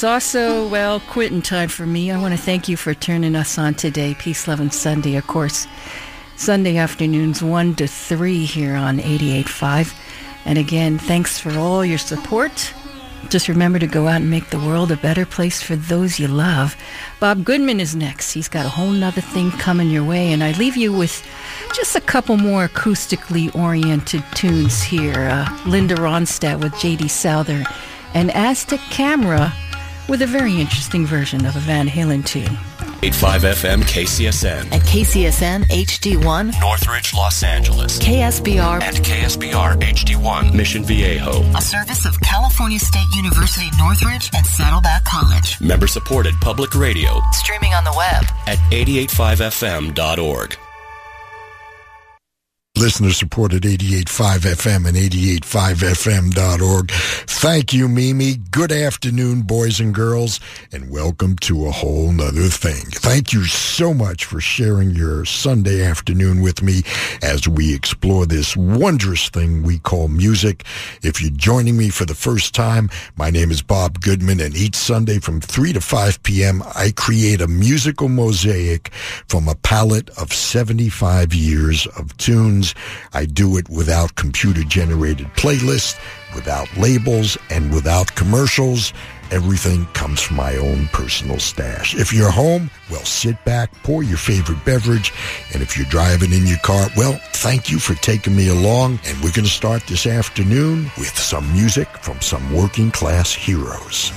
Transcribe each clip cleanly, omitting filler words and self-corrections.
It's also, well, quitting time for me. I want to thank you for turning us on today. Peace, Love, and Sunday, of course. Sunday afternoons 1 to 3 here on 88.5. And again, thanks for all your support. Just remember to go out and make the world a better place for those you love. Bob Goodman is next. He's got a whole nother thing coming your way. And I leave you with just a couple more acoustically oriented tunes here. Linda Ronstadt with J.D. Souther and Aztec Camera with a very interesting version of a Van Halen tune. 85 FM KCSN. At KCSN HD1. Northridge, Los Angeles. KSBR. And KSBR HD1. Mission Viejo. A service of California State University Northridge and Saddleback College. Member-supported public radio. Streaming on the web. At 885fm.org. Listener supported 88.5 FM and 88.5fm.org. Thank you, Mimi. Good afternoon, boys and girls, and welcome to A Whole 'Nuther Thing. Thank you so much for sharing your Sunday afternoon with me as we explore this wondrous thing we call music. If you're joining me for the first time, my name is Bob Goodman, and each Sunday from 3 to 5 p.m., I create a musical mosaic from a palette of 75 years of tunes. I do it without computer-generated playlists, without labels, and without commercials. Everything comes from my own personal stash. If you're home, well, sit back, pour your favorite beverage, and if you're driving in your car, well, thank you for taking me along, and we're going to start this afternoon with some music from some working-class heroes.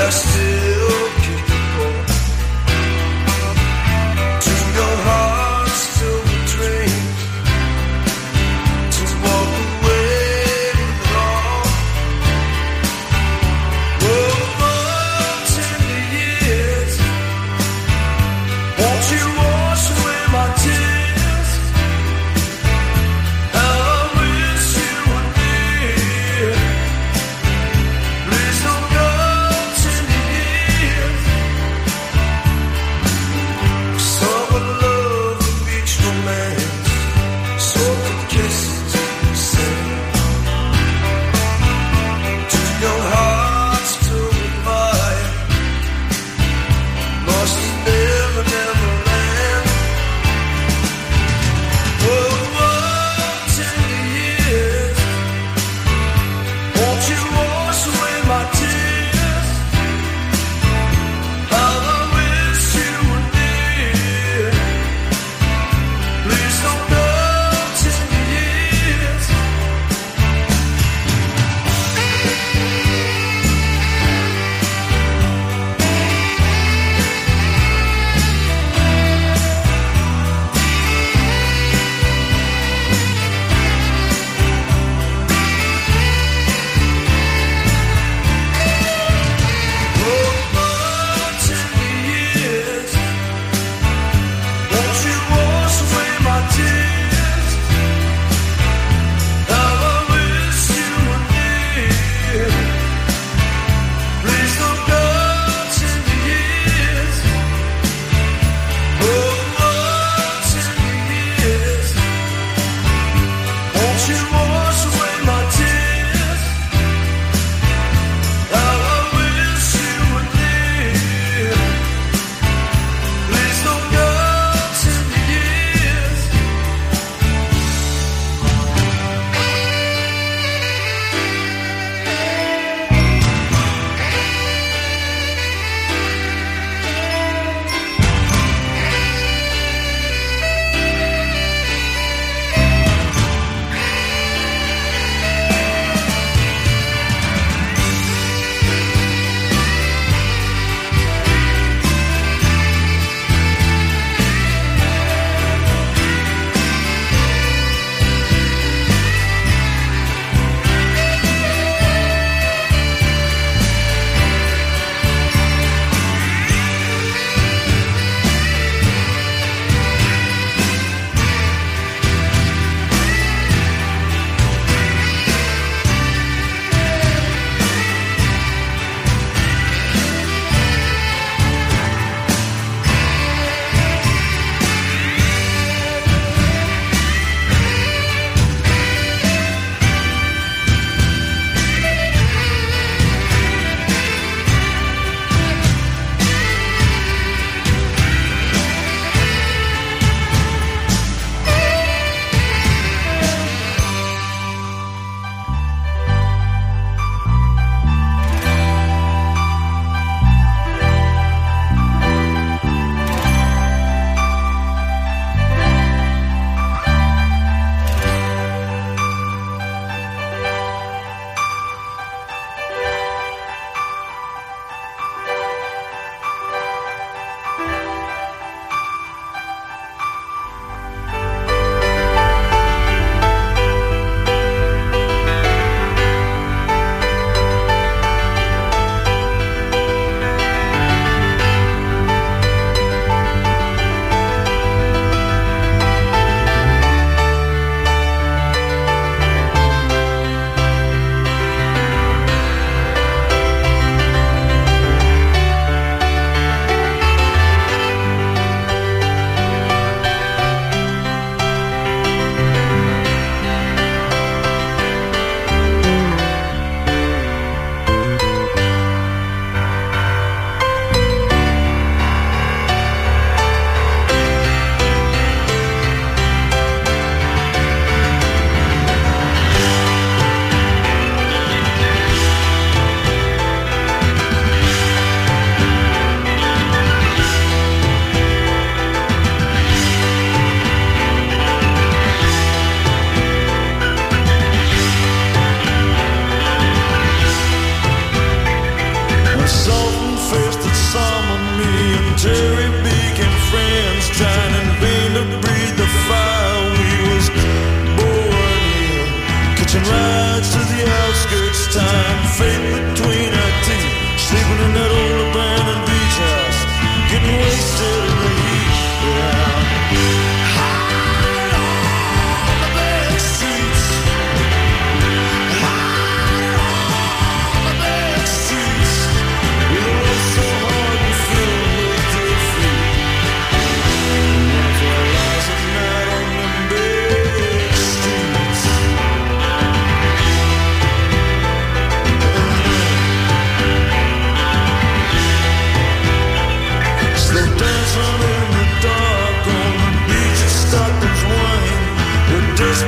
I still keep the ball to the heart, still the dream.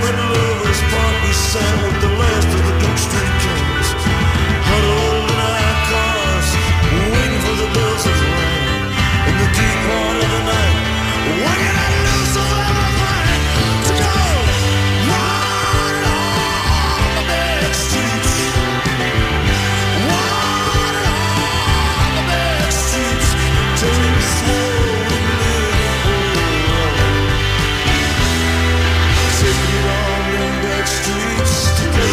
when the lovers part, we sang with the last of the Duke Street Kings. Huddled in our cars, waiting for the bells of rain. In the deep part of the night, waiting at a new survivor plan to go one on the back streets. One on the back streets. Till we swore we'd live forever. Take me on the back streets together.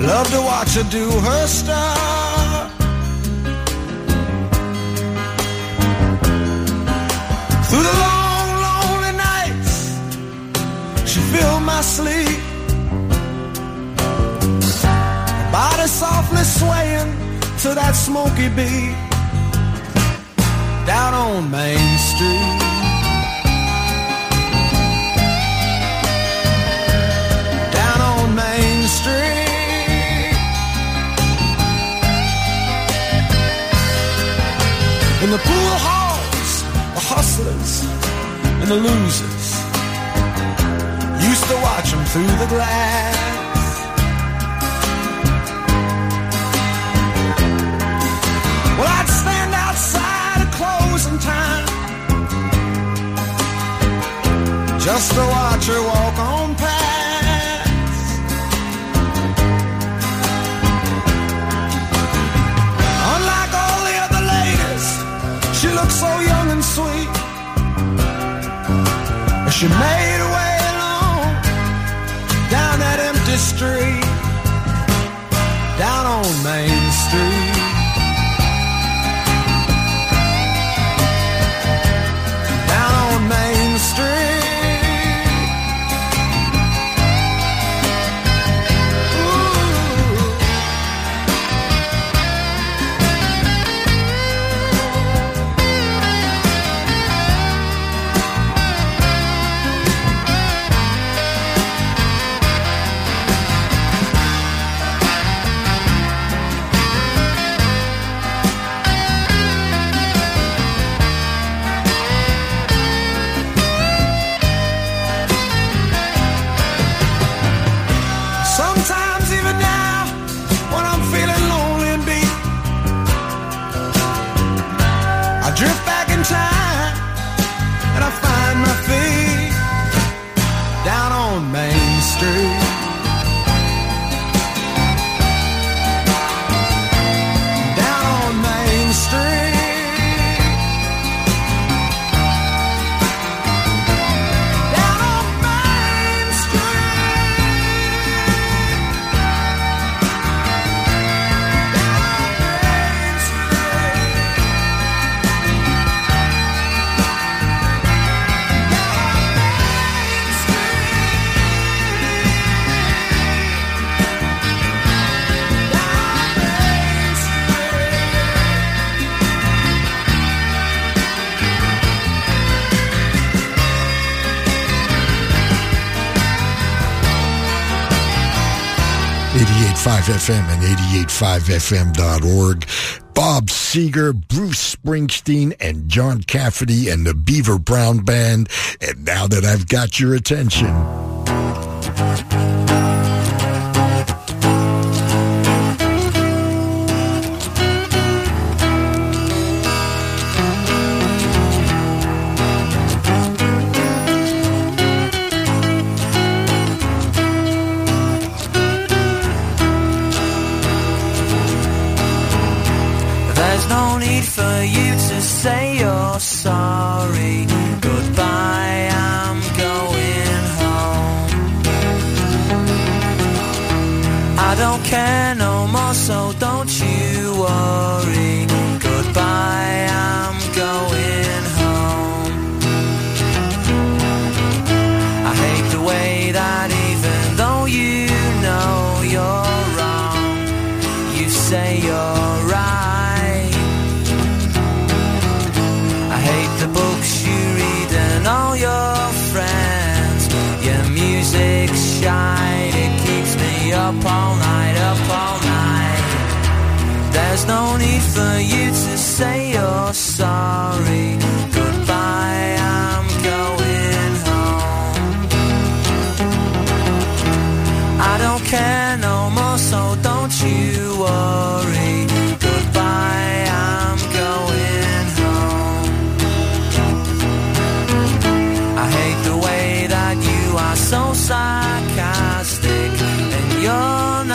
Love to watch her do her stuff. my sleep, my body softly swaying to that smoky beat, down on Main Street. Down on Main Street. In the pool halls, the hustlers and the losers used to watch them through the glass. Well, I'd stand outside at closing time just to watch her walk on past. Unlike all the other ladies, she looked so young and sweet. She made her way along down that empty street, down on Main Street. Down on Main FM and 88.5 FM.org. Bob Seger, Bruce Springsteen, and John Cafferty and the Beaver Brown Band. And now that I've got your attention, so sarcastic, and you're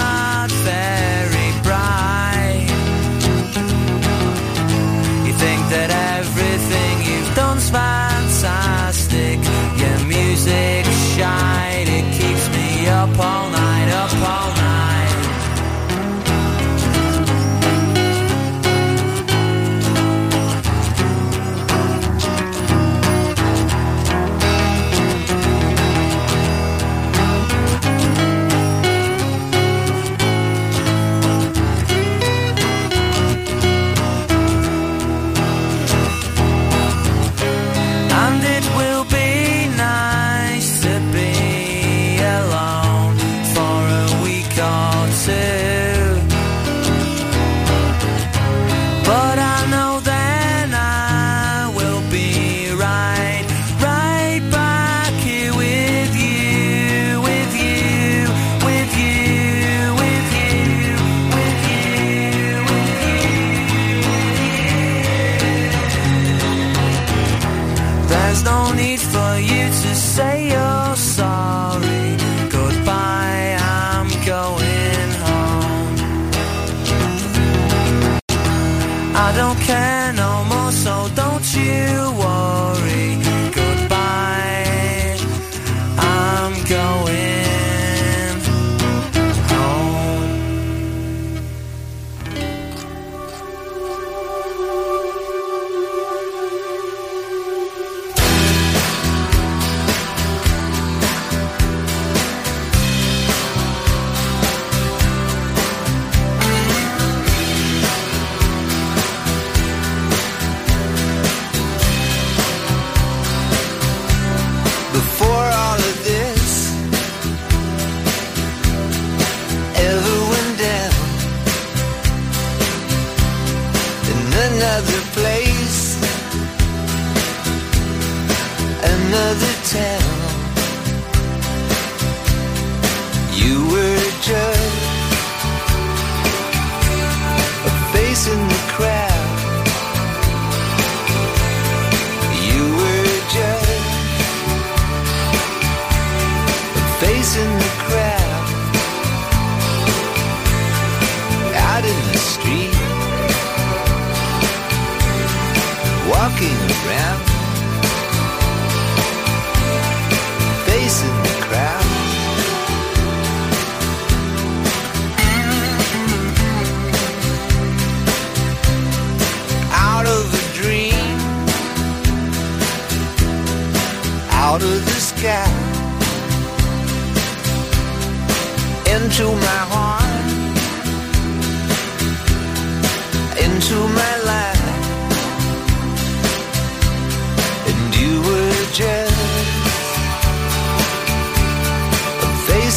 to say you're sorry. Goodbye, I'm going home. I don't care no more, so don't you worry. Goodbye, I'm going another town. You were a judge, a face in the crowd. You were a judge, a face in the crowd. Out in the street, walking around, in the crowd. Out of a dream, out of the sky, into my heart, into my life. And you were just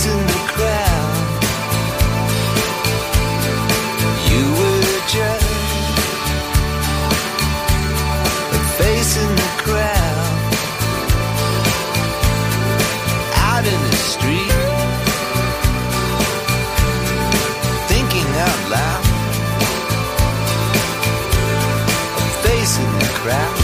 in the crowd. You were just a face in the crowd. Out in the street, thinking out loud. A face in the crowd.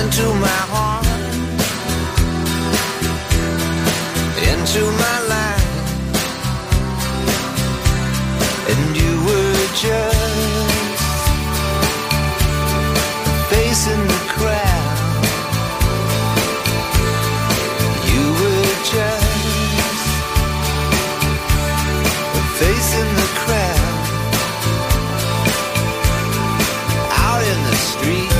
Into my heart, into my life. And you were just a face in the crowd. You were just a face in the crowd. Out in the street,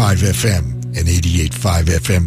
88.5 FM and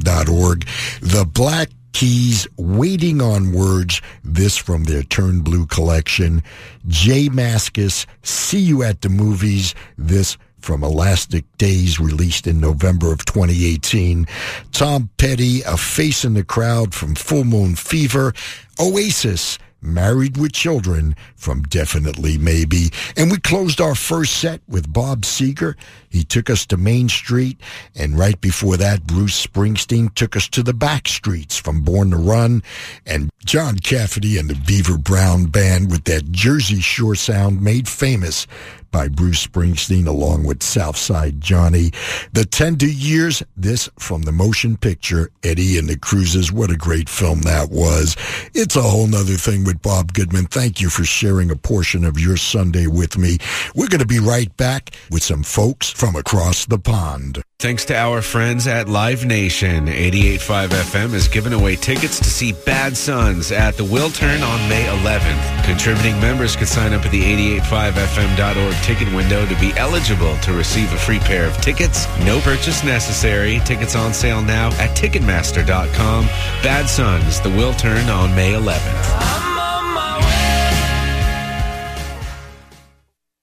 88.5fm.org. The Black Keys, Waiting on Words, this from their Turn Blue collection. J Mascis, See You at the Movies, this from Elastic Days, released in November of 2018. Tom Petty, A Face in the Crowd from Full Moon Fever. Oasis, Married with Children from Definitely Maybe. And we closed our first set with Bob Seger. He took us to Main Street. And right before that, Bruce Springsteen took us to the back streets from Born to Run. And John Cafferty and the Beaver Brown Band with that Jersey Shore sound made famous by Bruce Springsteen along with Southside Johnny. The Tender Years, this from the motion picture Eddie and the Cruises. What a great film that was. It's A Whole 'Nuther Thing with Bob Goodman. Thank you for sharing a portion of your Sunday with me. We're going to be right back with some folks from across the pond. Thanks to our friends at Live Nation, 88.5 FM is giving away tickets to see Bad Suns at the Wiltern on May 11th. Contributing members could sign up at the 88.5fm.org ticket window to be eligible to receive a free pair of tickets. No purchase necessary. Tickets on sale now at Ticketmaster.com. Bad Suns, the Wiltern on May 11th.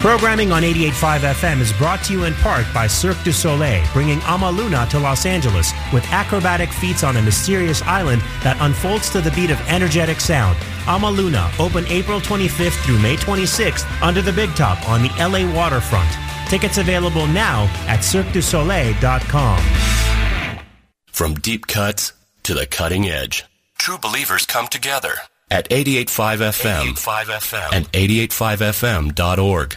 Programming on 88.5 FM is brought to you in part by Cirque du Soleil, bringing Amaluna to Los Angeles with acrobatic feats on a mysterious island that unfolds to the beat of energetic sound. Amaluna, open April 25th through May 26th under the Big Top on the LA waterfront. Tickets available now at CirqueDuSoleil.com. From deep cuts to the cutting edge, true believers come together at 88.5 FM, 88.5 FM. and 88.5fm.org.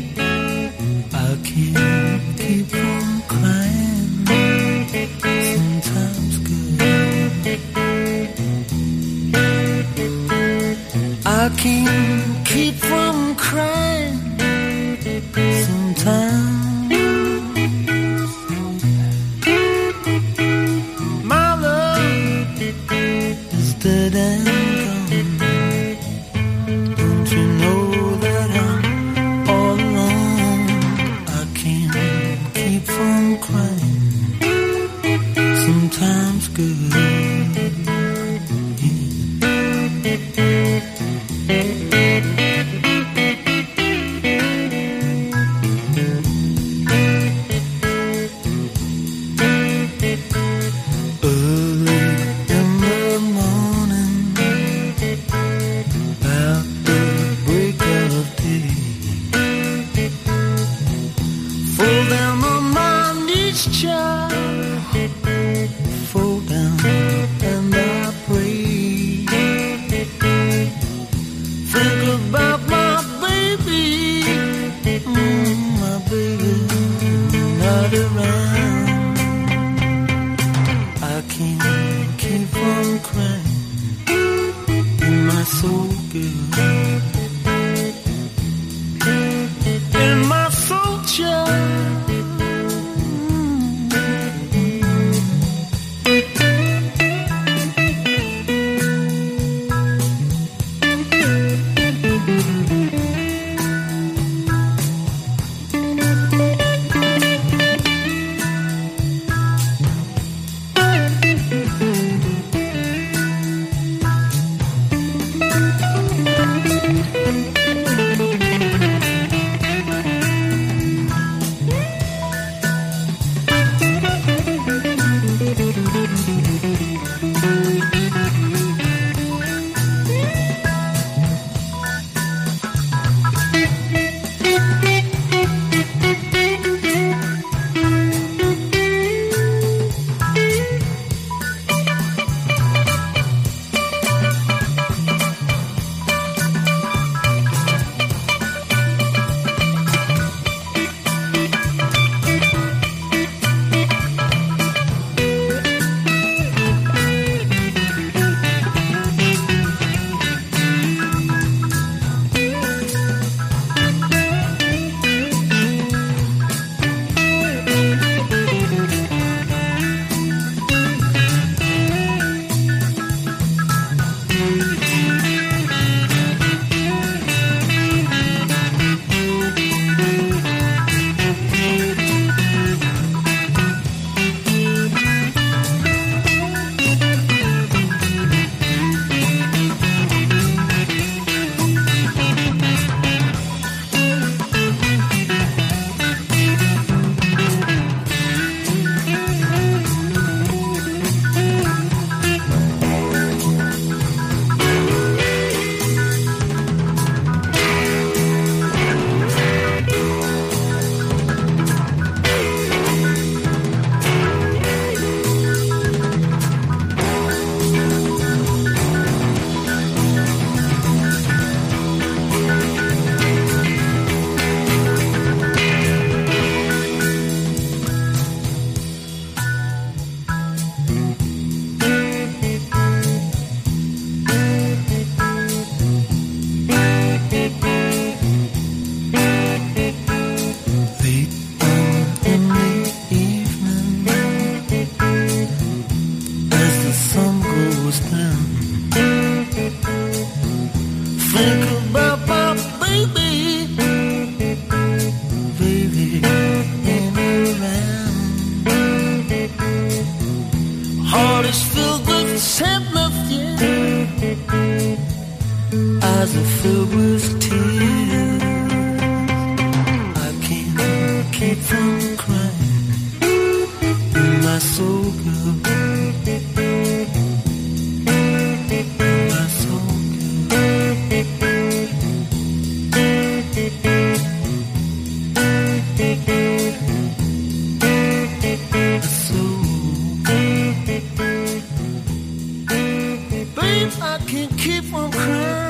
I can't keep from crying sometimes. My love is dead and gone. Don't you know that I'm all alone? I can't keep from crying sometimes, good. keep from crying, my soul girl, my soul girl, my soul. Babe, I can't keep from crying.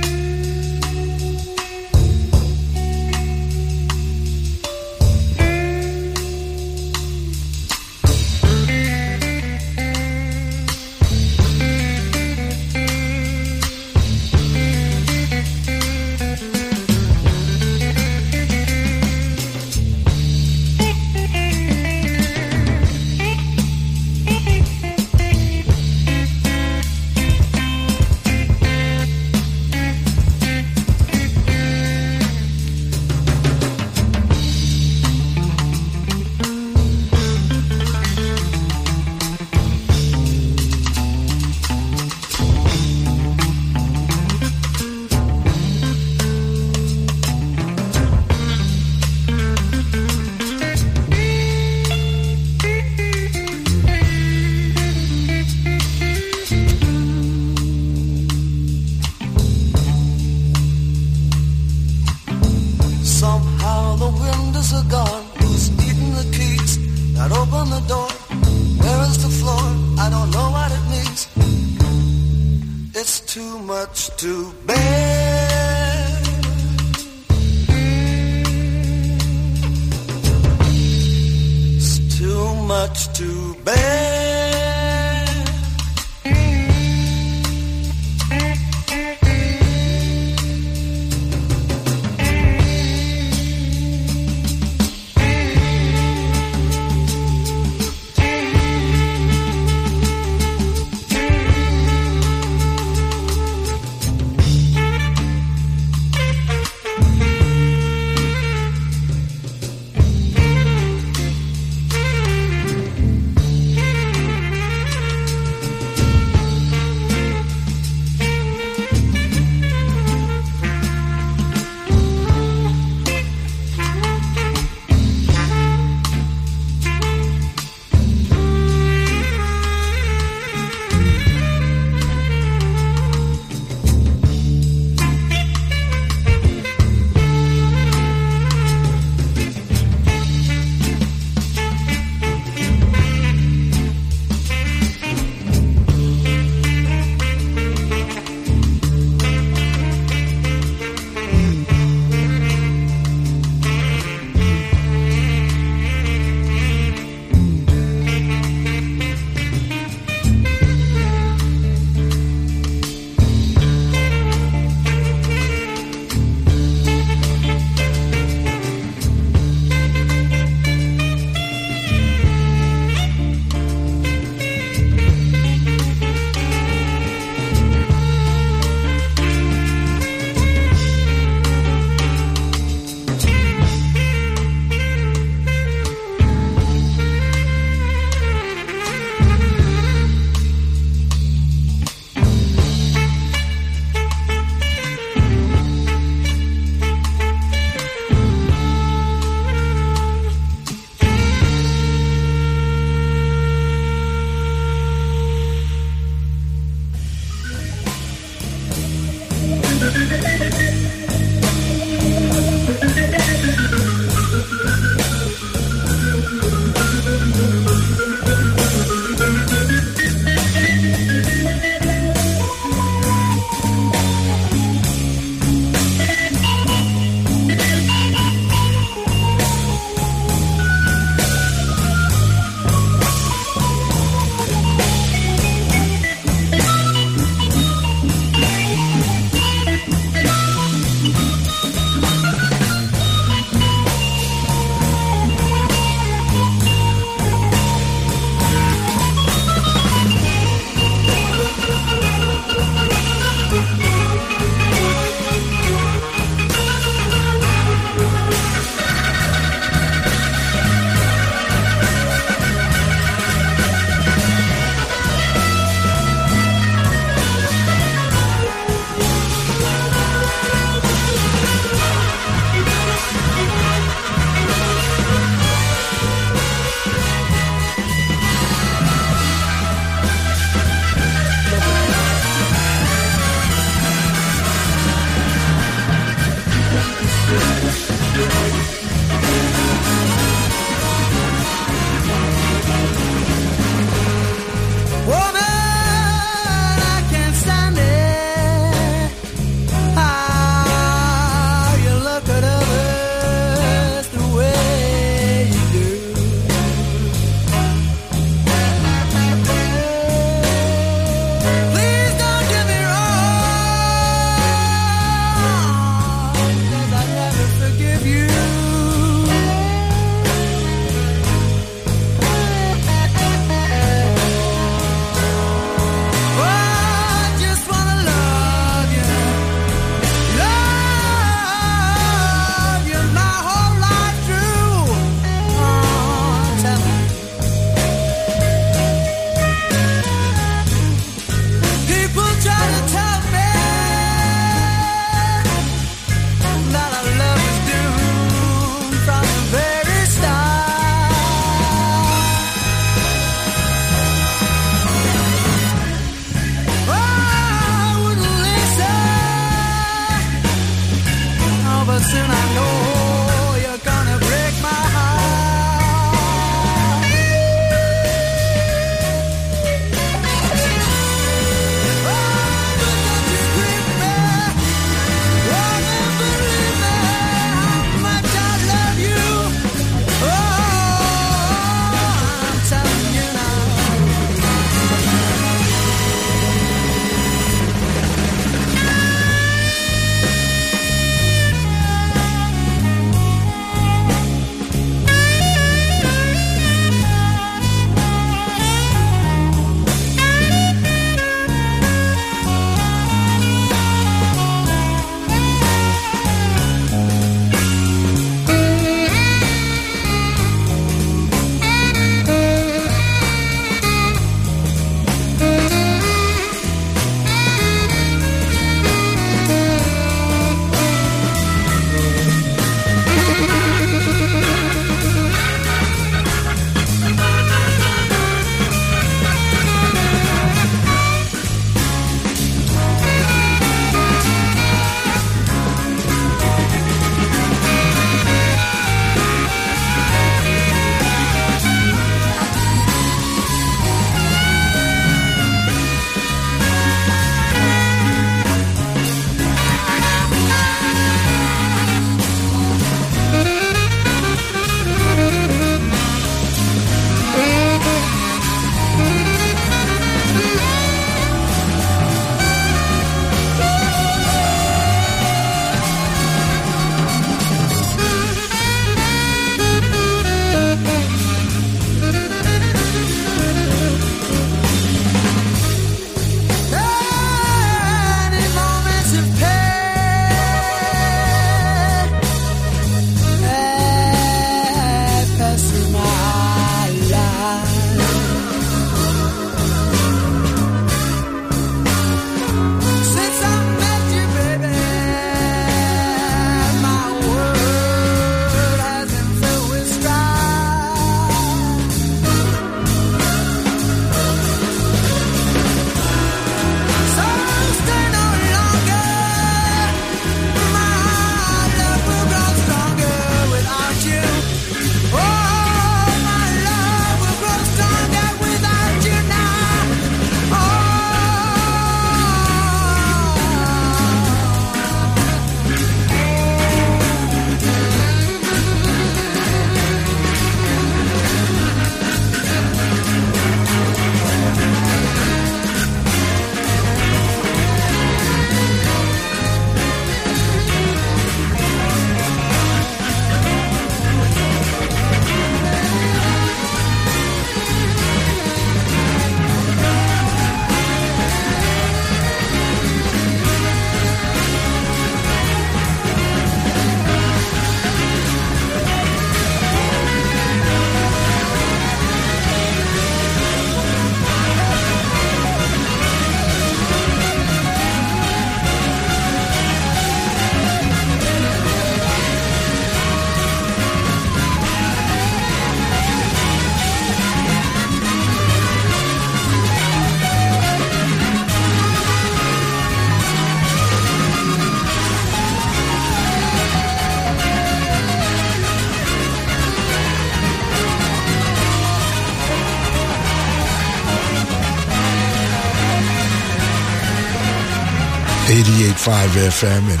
98.5 FM and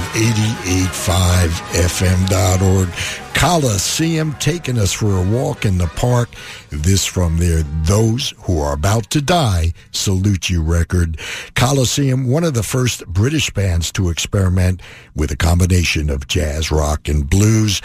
88.5 FM.org. Coliseum taking us for a walk in the park. This from their Those Who Are About to Die Salute You record. Coliseum, one of the first British bands to experiment with a combination of jazz, rock, and blues.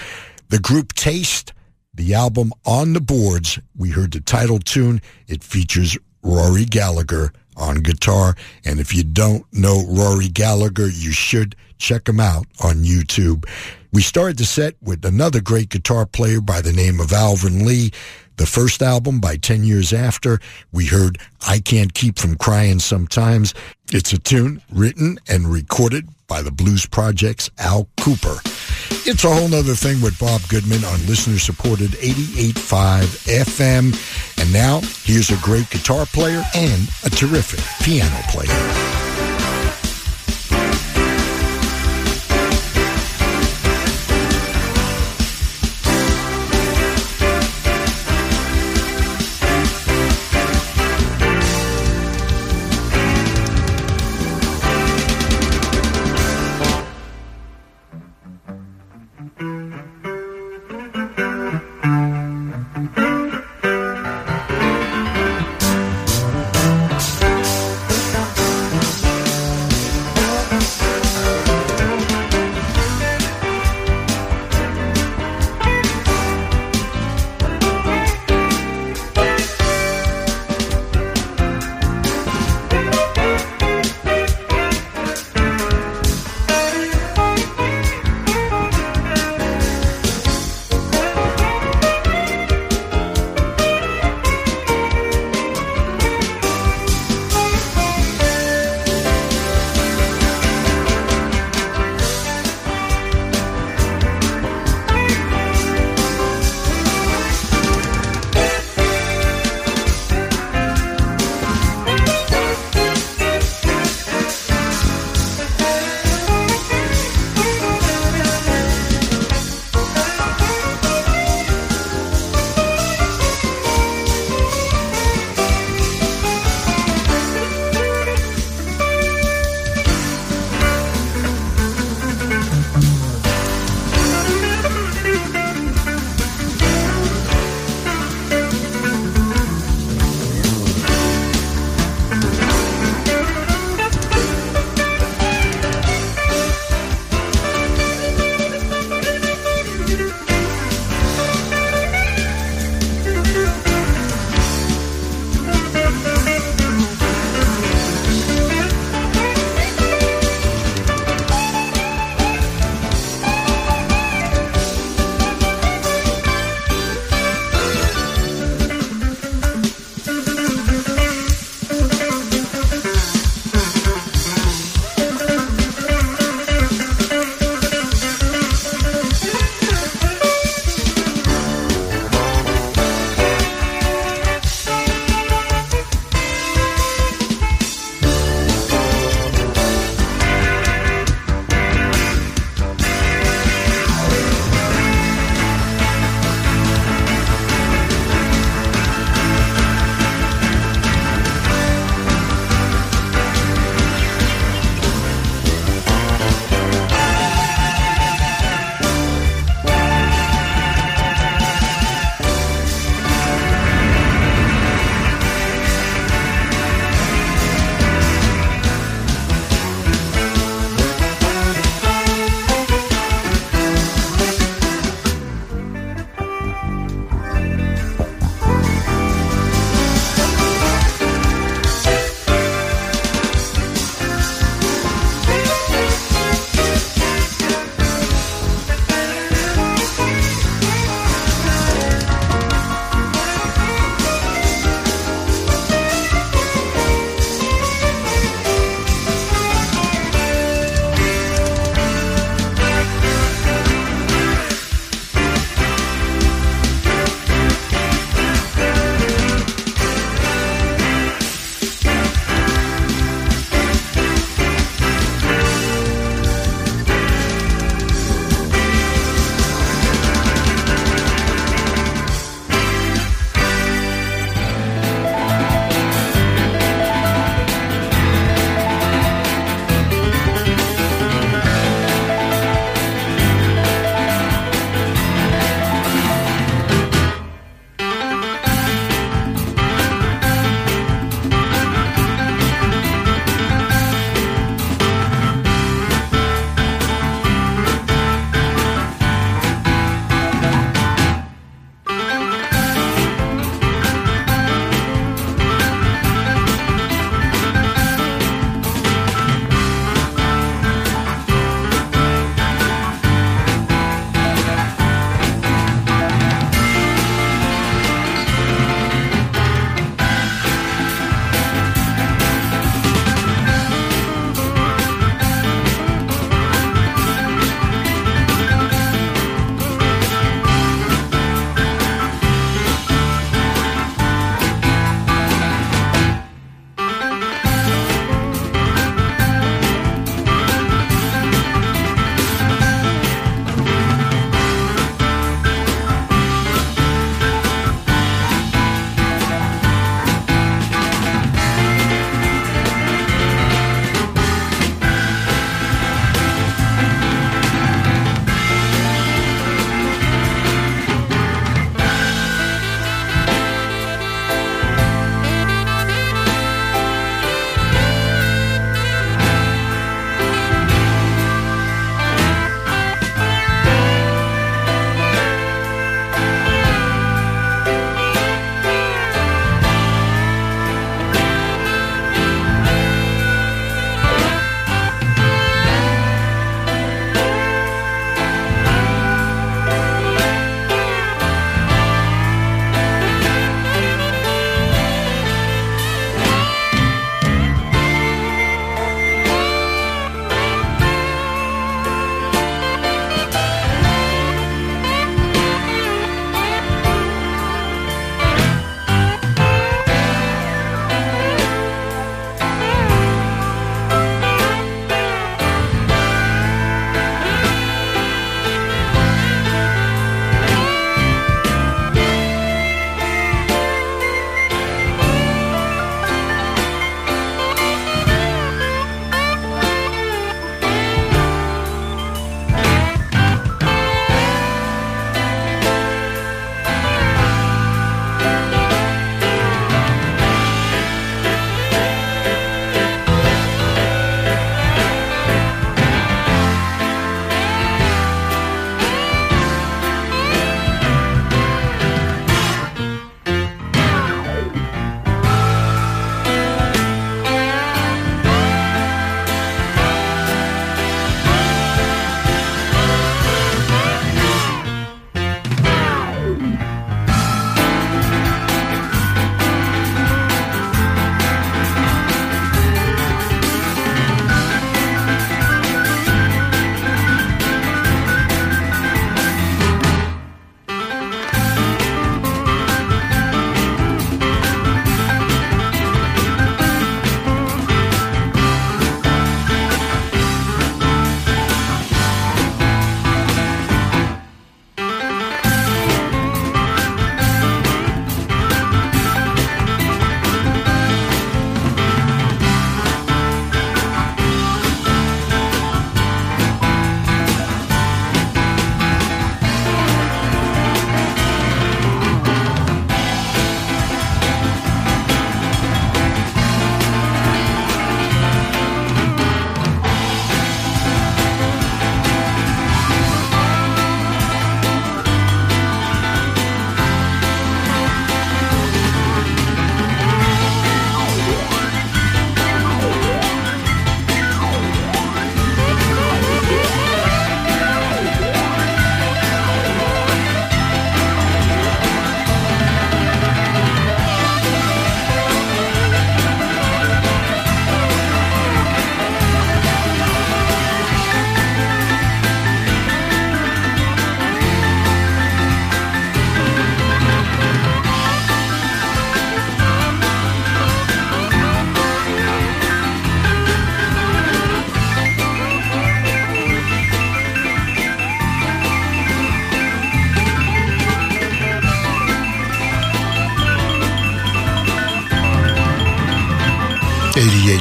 The group Taste, the album On the Boards, we heard the title tune. It features Rory Gallagher on guitar, and if you don't know Rory Gallagher, you should check him out on YouTube. We started the set with another great guitar player by the name of Alvin Lee. The first album by 10 Years After, we heard I Can't Keep From Crying Sometimes. It's a tune written and recorded by the Blues Project's Al Cooper. It's a Whole 'Nuther Thing with Bob Goodman on listener-supported 88.5 FM. And now, here's a great guitar player and a terrific piano player.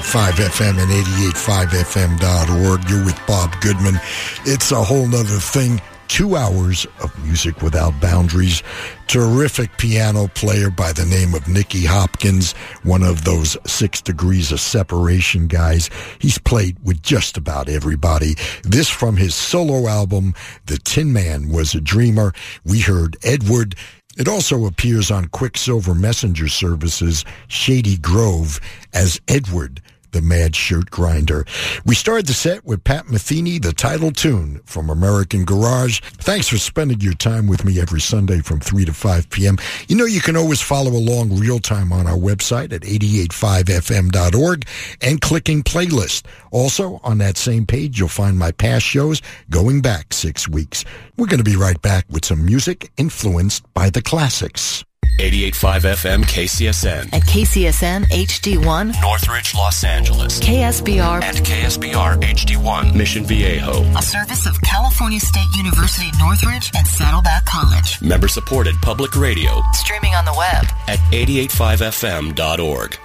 88.5 FM and 88.5fm.org. You're with Bob Goodman. It's a whole nother thing. 2 hours of music without boundaries. Terrific piano player by the name of Nicky Hopkins, one of those 6 degrees of separation guys. He's played with just about everybody. This from his solo album, The Tin Man Was a Dreamer. We heard Edward. It also appears on Quicksilver Messenger Services' Shady Grove as Edward, the Mad Shirt Grinder. We started the set with Pat Metheny, the title tune from American Garage. Thanks for spending your time with me every Sunday from 3 to 5 p.m. You know, you can always follow along real time on our website at 885fm.org and clicking playlist. Also, on that same page, you'll find my past shows going back 6 weeks. We're going to be right back with some music influenced by the classics. 88.5 FM KCSN. At KCSN HD1. Northridge, Los Angeles. KSBR. And KSBR HD1. Mission Viejo. A service of California State University Northridge and Saddleback College. Member-supported public radio. Streaming on the web. At 88.5fm.org.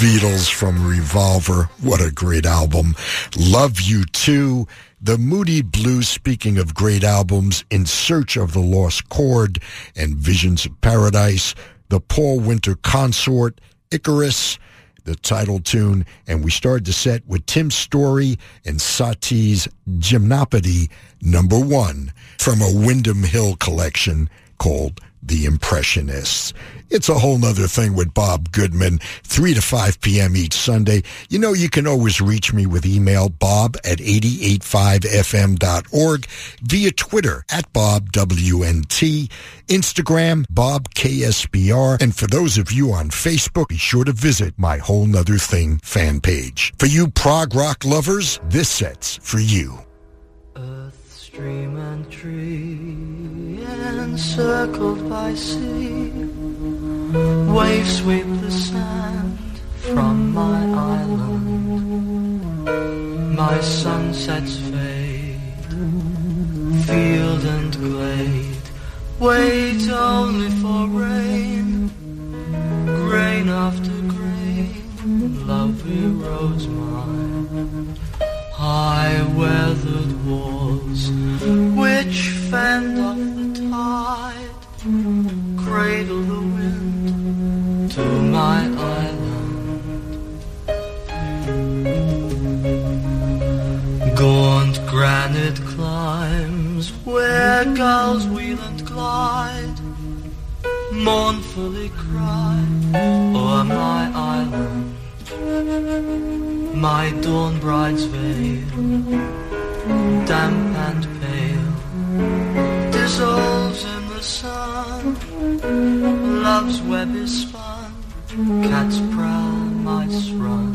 Beatles from Revolver. What a great album. Love You Too. The Moody Blues, speaking of great albums, In Search of the Lost Chord and Visions of Paradise. The Paul Winter Consort, Icarus, the title tune. And we started the set with Tim Story and Satie's Gymnopédie number 1 from a Wyndham Hill collection called The Impressionists. It's a whole nother thing with Bob Goodman, 3 to 5 p.m. each Sunday. You know, you can always reach me with email, bob@885fm.org, via Twitter, @BobWNT, Instagram, BobKSBR, and for those of you on Facebook, be sure to visit my Whole 'Nuther Thing fan page. For you prog rock lovers, this set's for you. Earth, stream, and tree, encircled by sea, waves sweep the sand from my island. My sunsets fade, field and glade wait only for rain. Grain after grain, lovely rose mine. High weathered walls which fend off the tide, cradle the wind to my island. Gaunt granite climbs where gulls wheel and glide, mournfully cry o'er my island. My dawn bride's veil, damp and pale, dissolves in the sun. Love's web is spun, cat's prowl, mice run,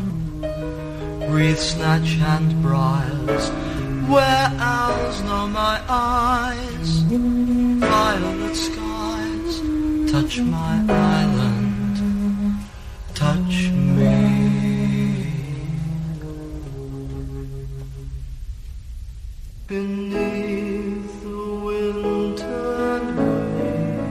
wreath snatch and briars, where owls know my eyes. Violet skies touch my island, touch me. Beneath the wintern wind,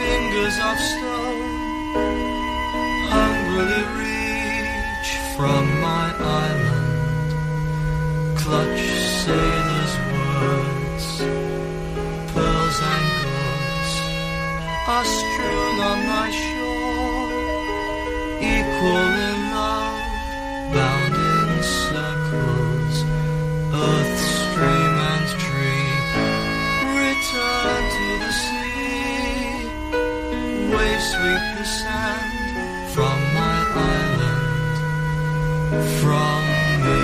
fingers of stone hungrily reach from my island, clutch sailors' words, pearls and golds are strewn on my shore, equal in love, bound in circles, earth, stream and tree, return to the sea, waves sweep the sand from my island, from me.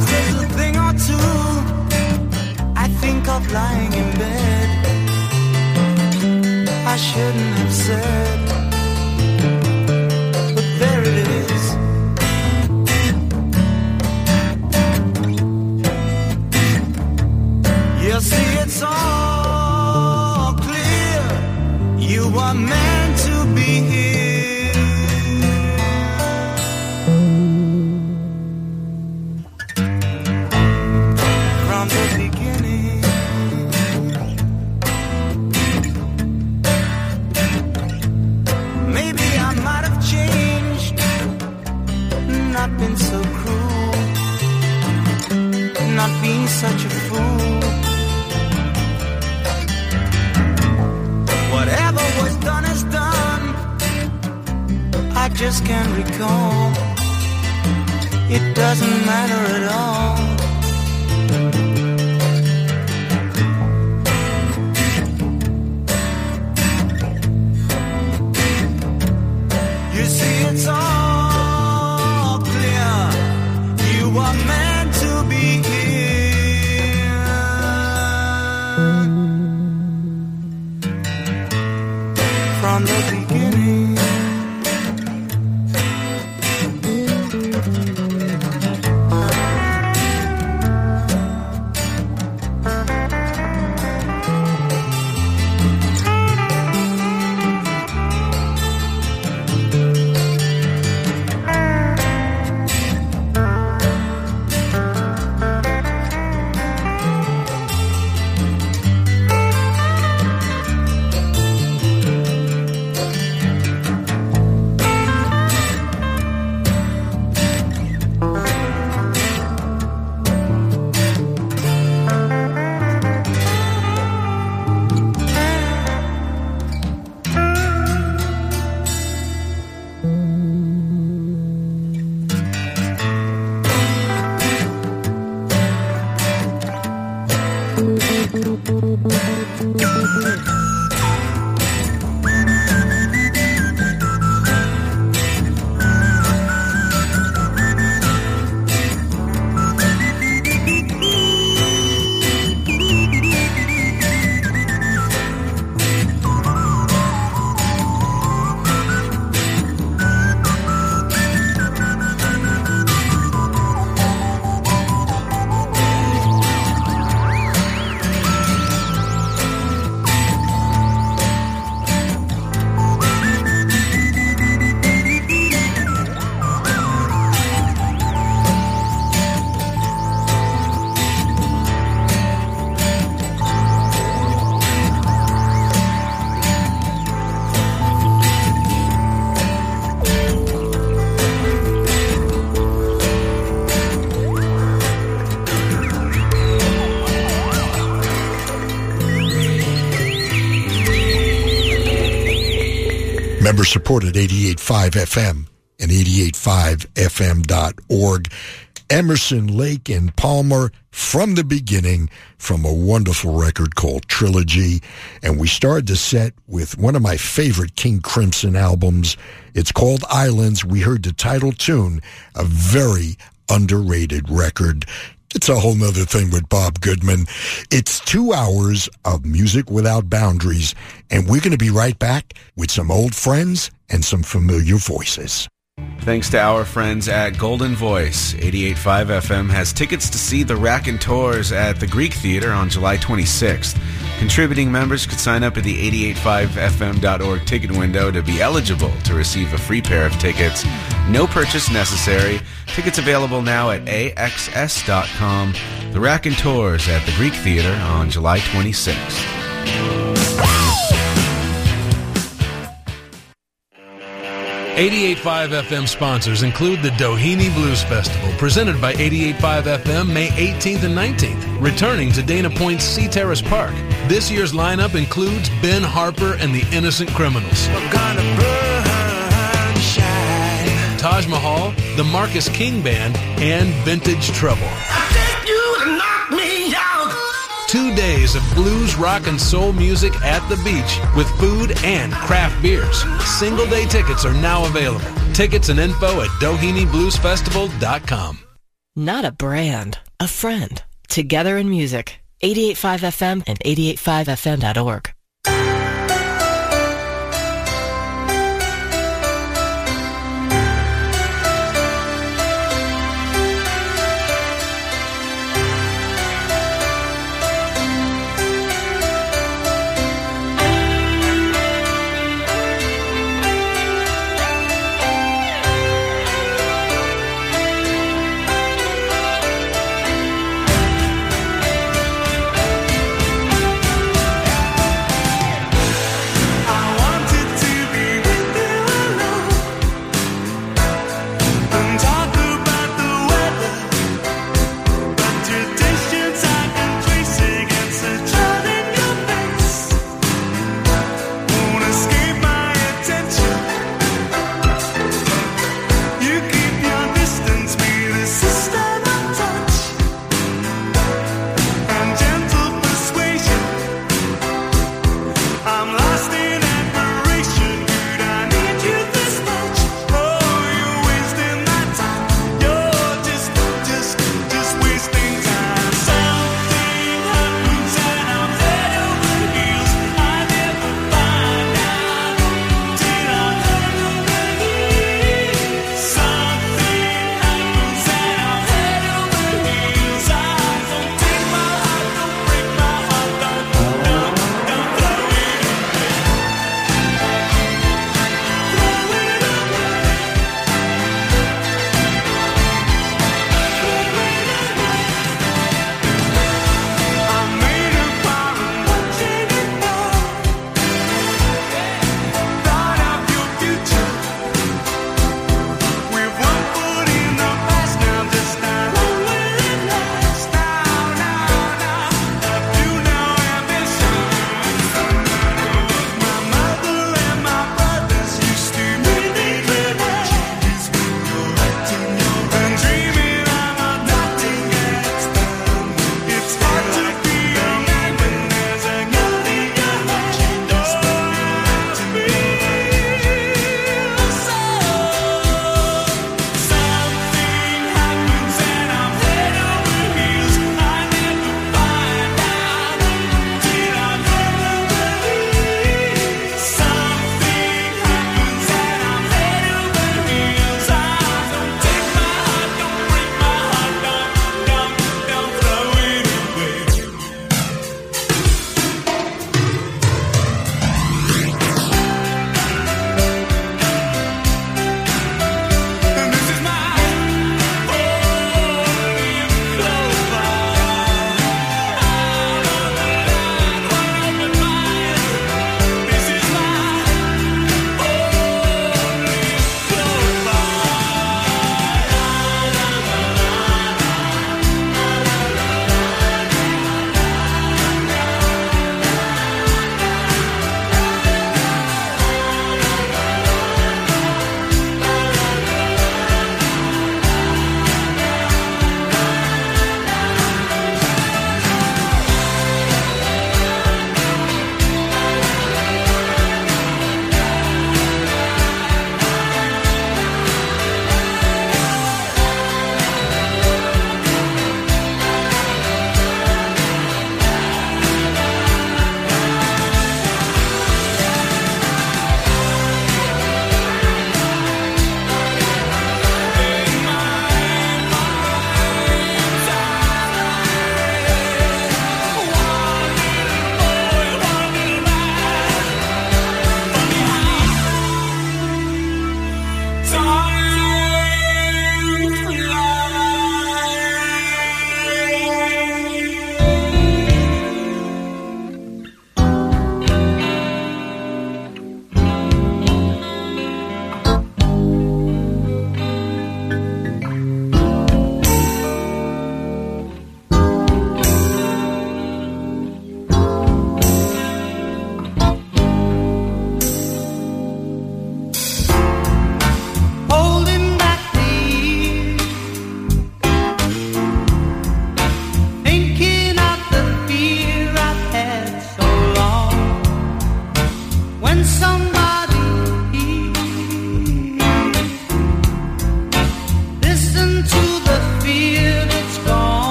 There's a thing or two I think of lying in bed I shouldn't have said, but there it is. You see, it's all clear. You were meant to be here. Such a fool. Whatever was done is done. I just can't recall. It doesn't matter at all. You see, it's all clear. You are meant to be here. From the beginning, supported 88.5 FM and 88.5fm.org. Emerson, Lake, and Palmer, From the Beginning, from a wonderful record called Trilogy. And we started the set with one of my favorite King Crimson albums. It's called Islands. We heard the title tune, a very underrated record. It's a whole nother thing with Bob Goodman. It's 2 hours of music without boundaries, and we're going to be right back with some old friends and some familiar voices. Thanks to our friends at Golden Voice. 88.5 FM has tickets to see The Raconteurs at the Greek Theater on July 26th. Contributing members could sign up at the 88.5fm.org ticket window to be eligible to receive a free pair of tickets. No purchase necessary. Tickets available now at AXS.com. The Raconteurs at the Greek Theater on July 26th. 88.5 FM sponsors include the Doheny Blues Festival, presented by 88.5 FM May 18th and 19th, returning to Dana Point's Sea Terrace Park. This year's lineup includes Ben Harper and the Innocent Criminals, Taj Mahal, the Marcus King Band, and Vintage Trouble. I think you knocked me out. 2 days of blues, rock, and soul music at the beach with food and craft beers. Single-day tickets are now available. Tickets and info at DohenyBluesFestival.com. Not a brand, a friend. Together in music. 88.5 FM and 88.5fm.org.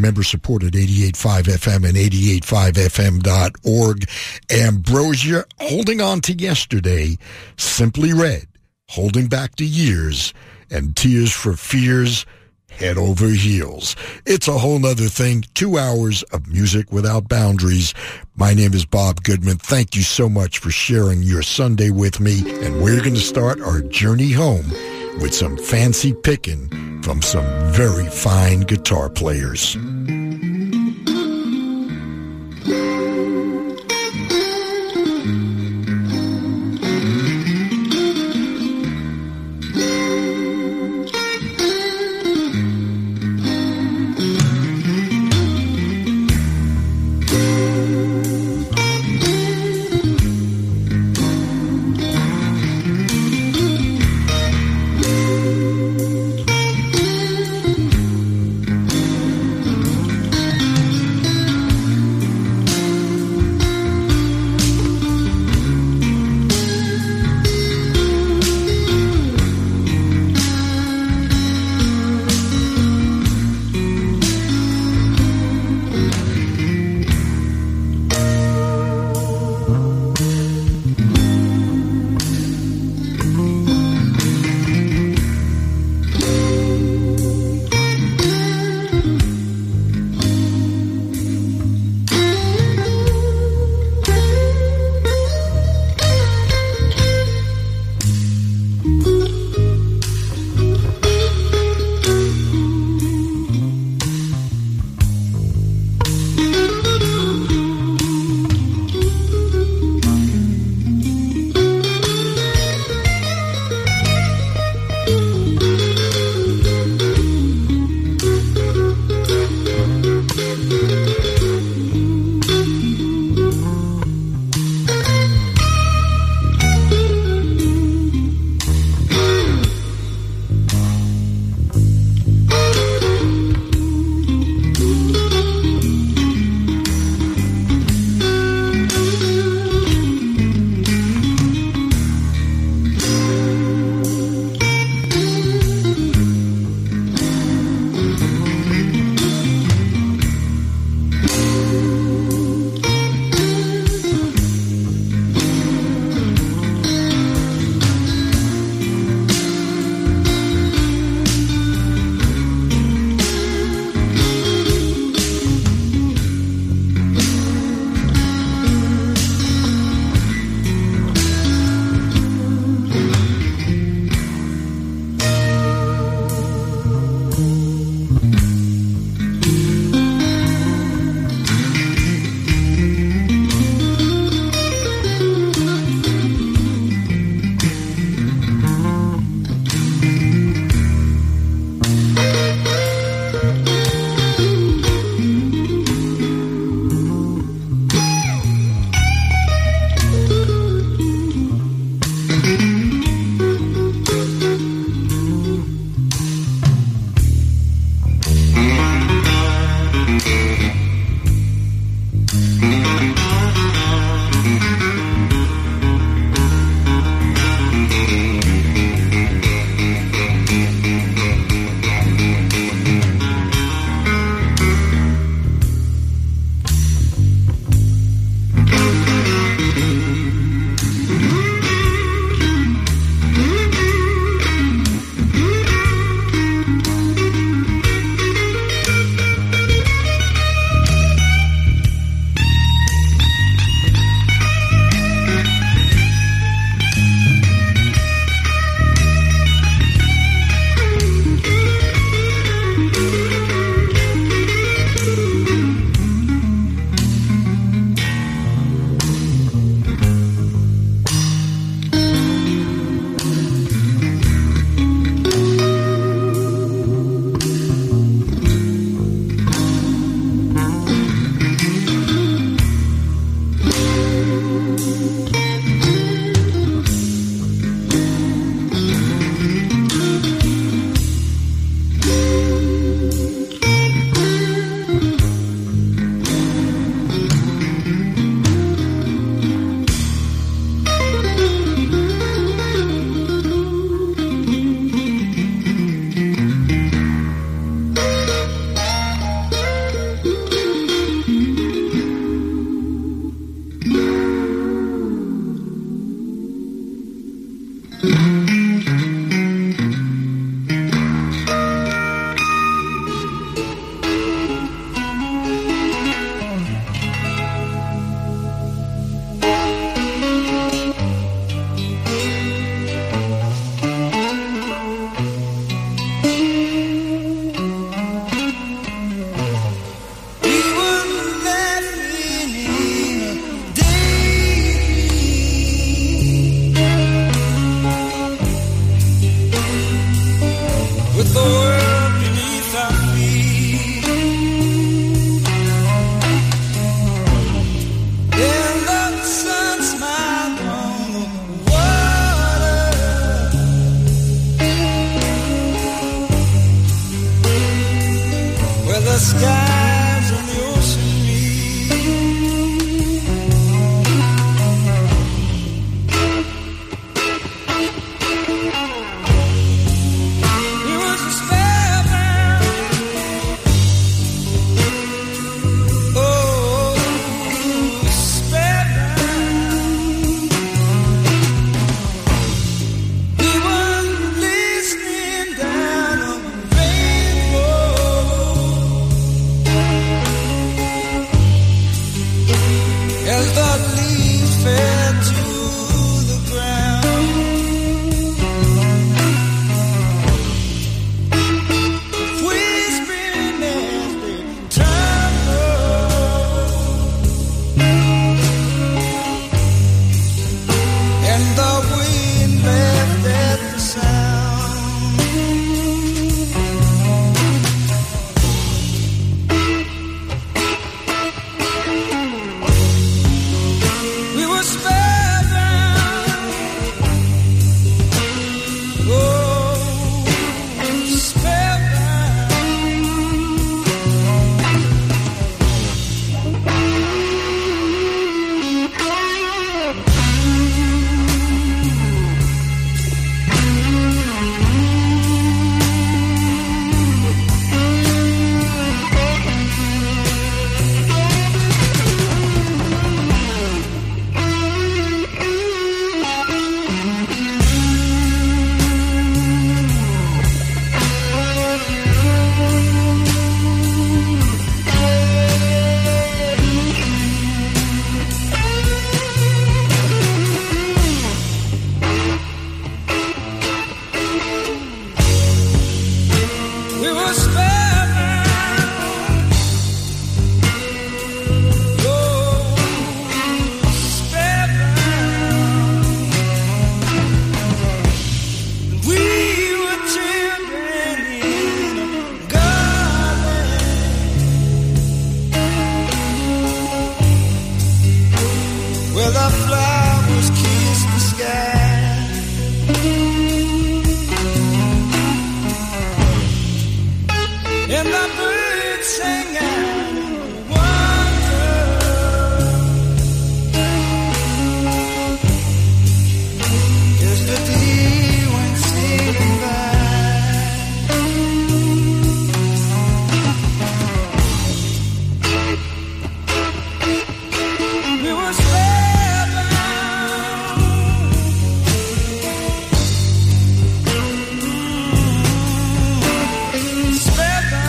member-supported 88.5 FM and 88.5fm.org. Ambrosia, Holding On to Yesterday, Simply Red, Holding Back the Years, and Tears for Fears, Head Over Heels. It's a whole nother thing. 2 hours of music without boundaries. My name is Bob Goodman. Thank you so much for sharing your Sunday with me. And we're going to start our journey home with some fancy picking from some very fine guitar players. skies and the ocean blue. He was a slave now. Oh, slave now. He was listening down on the rainbow as the leaves fell to the ground, whispering as they tumbled, and the wind laughed at the sound. We were spellbound. Oh, spellbound. We were spellbound. Oh, spellbound. We were children in a garden where the flowers kissed the sky. And the birds sang out of wonder as the day went sailing by. We were spellbound. Spellbound.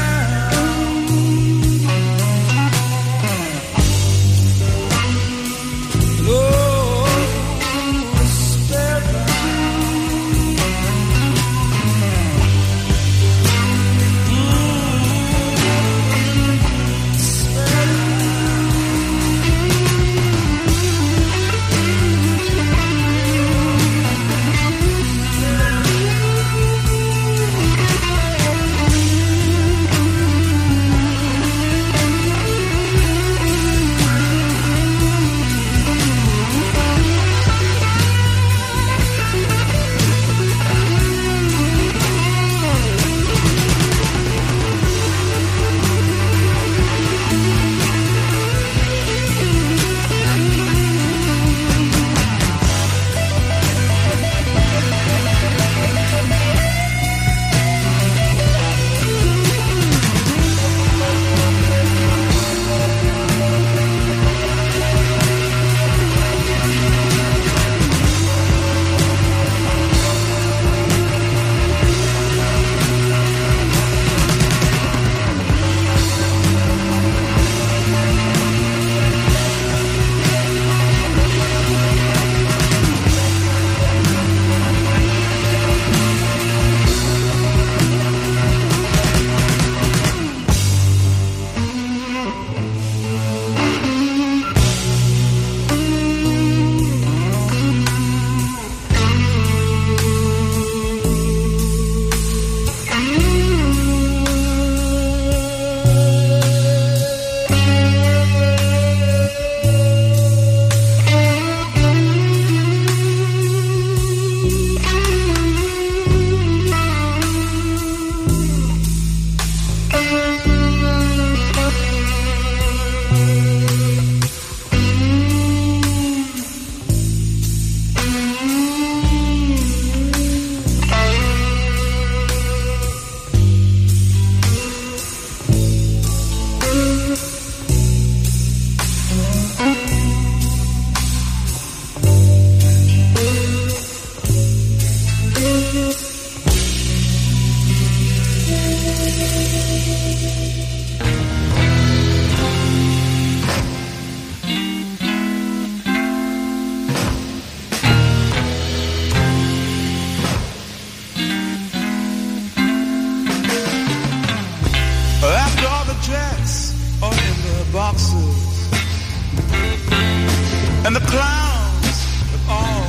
clowns have all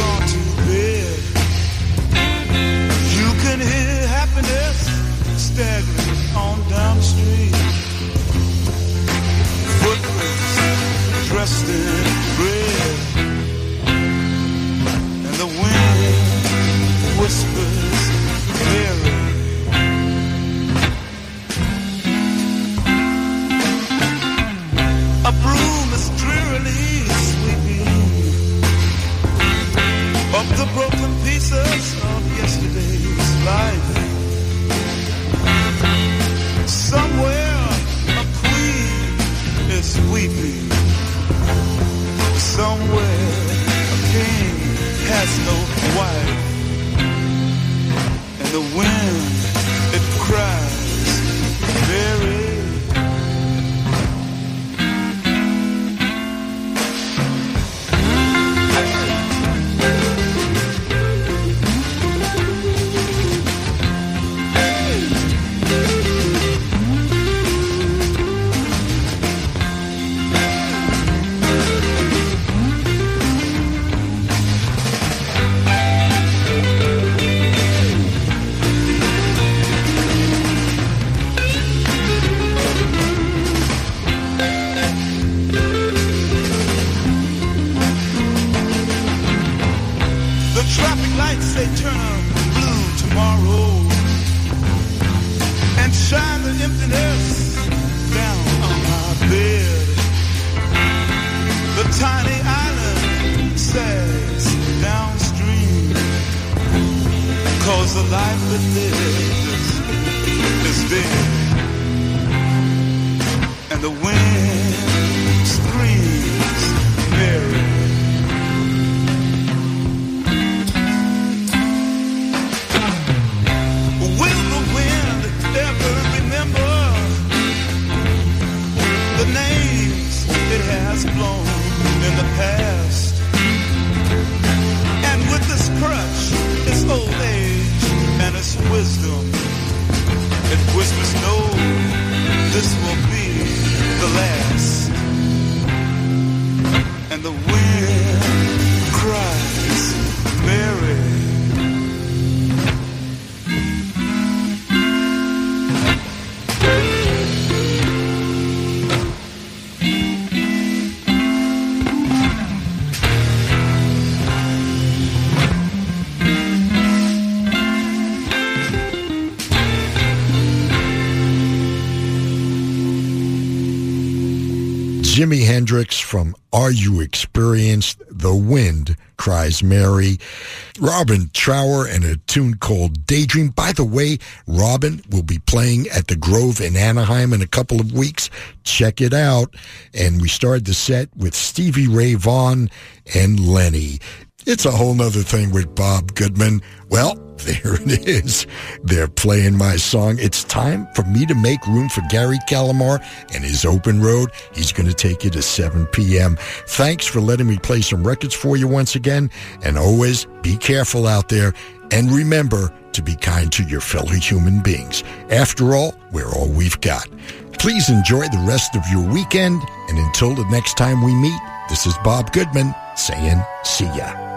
gone to bed. You can hear happiness staggering on down the street. Footprints dressed in red, and the wind whispers clearly. A broom is drearily sweeping up the broken pieces of yesterday's life. Somewhere a queen is weeping. Somewhere a king has no wife. And the wind, it cries, very. Jimi Hendrix from Are You Experienced? The Wind Cries Mary. Robin Trower and a tune called Daydream. By the way, Robin will be playing at the Grove in Anaheim in a couple of weeks. Check it out. And we started the set with Stevie Ray Vaughan and Lenny. It's a whole nother thing with Bob Goodman. Well, there it is. They're playing my song. It's time for me to make room for Gary Calamar and his open road. He's going to take you to 7 p.m. Thanks for letting me play some records for you once again. And always be careful out there. And remember to be kind to your fellow human beings. After all, we're all we've got. Please enjoy the rest of your weekend. And until the next time we meet, this is Bob Goodman saying see ya.